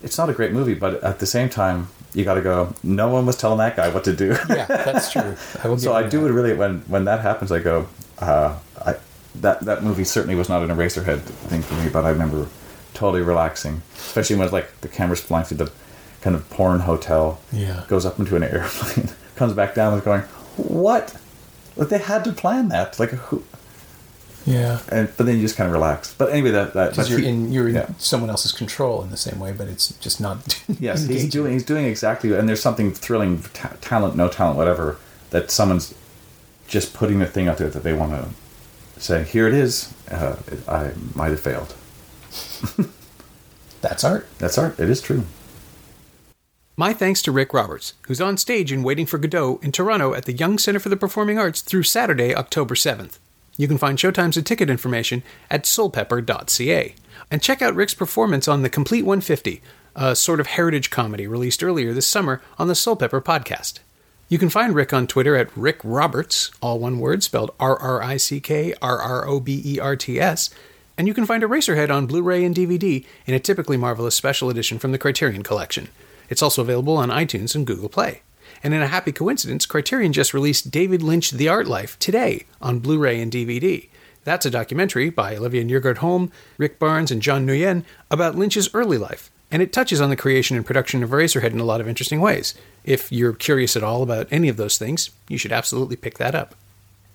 It's not a great movie, but at the same time, you got to go, no one was telling that guy what to do. Yeah, that's true. I really... When that happens, I go, that movie certainly was not an Eraserhead thing for me, but I remember totally relaxing. Especially when the camera's flying through the... kind of porn hotel, goes up into an airplane, comes back down and going, what? Like they had to plan that. Like who? Yeah. But then you just kind of relax. But anyway, because you're in someone else's control in the same way, but it's just not. Yes, engaging. He's doing exactly, and there's something thrilling, talent, no talent, whatever, that someone's just putting the thing out there that they want to say, here it is. I might have failed. That's art. That's art. It is true. My thanks to Rick Roberts, who's on stage in Waiting for Godot in Toronto at the Young Centre for the Performing Arts through Saturday, October 7th. You can find showtimes and ticket information at soulpepper.ca. And check out Rick's performance on The Complete 150, a sort of heritage comedy released earlier this summer on the Soulpepper podcast. You can find Rick on Twitter at Rick Roberts, all one word, spelled RRICKRROBERTS, and you can find Eraserhead on Blu-ray and DVD in a typically marvelous special edition from the Criterion Collection. It's also available on iTunes and Google Play. And in a happy coincidence, Criterion just released David Lynch, The Art Life, today on Blu-ray and DVD. That's a documentary by Olivia Newgard-Holm, Rick Barnes, and John Nguyen about Lynch's early life, and it touches on the creation and production of Eraserhead in a lot of interesting ways. If you're curious at all about any of those things, you should absolutely pick that up.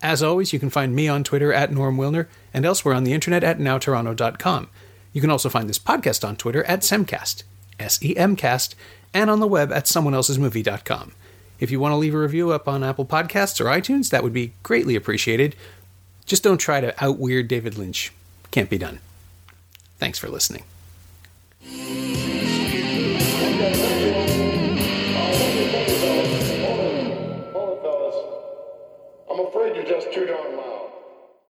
As always, you can find me on Twitter at Norm Wilner and elsewhere on the internet at nowtoronto.com. You can also find this podcast on Twitter at Semcast, S-E-M-Cast, and on the web at someoneelsesmovie.com. If you want to leave a review up on Apple Podcasts or iTunes, that would be greatly appreciated. Just don't try to out-weird David Lynch. Can't be done. Thanks for listening.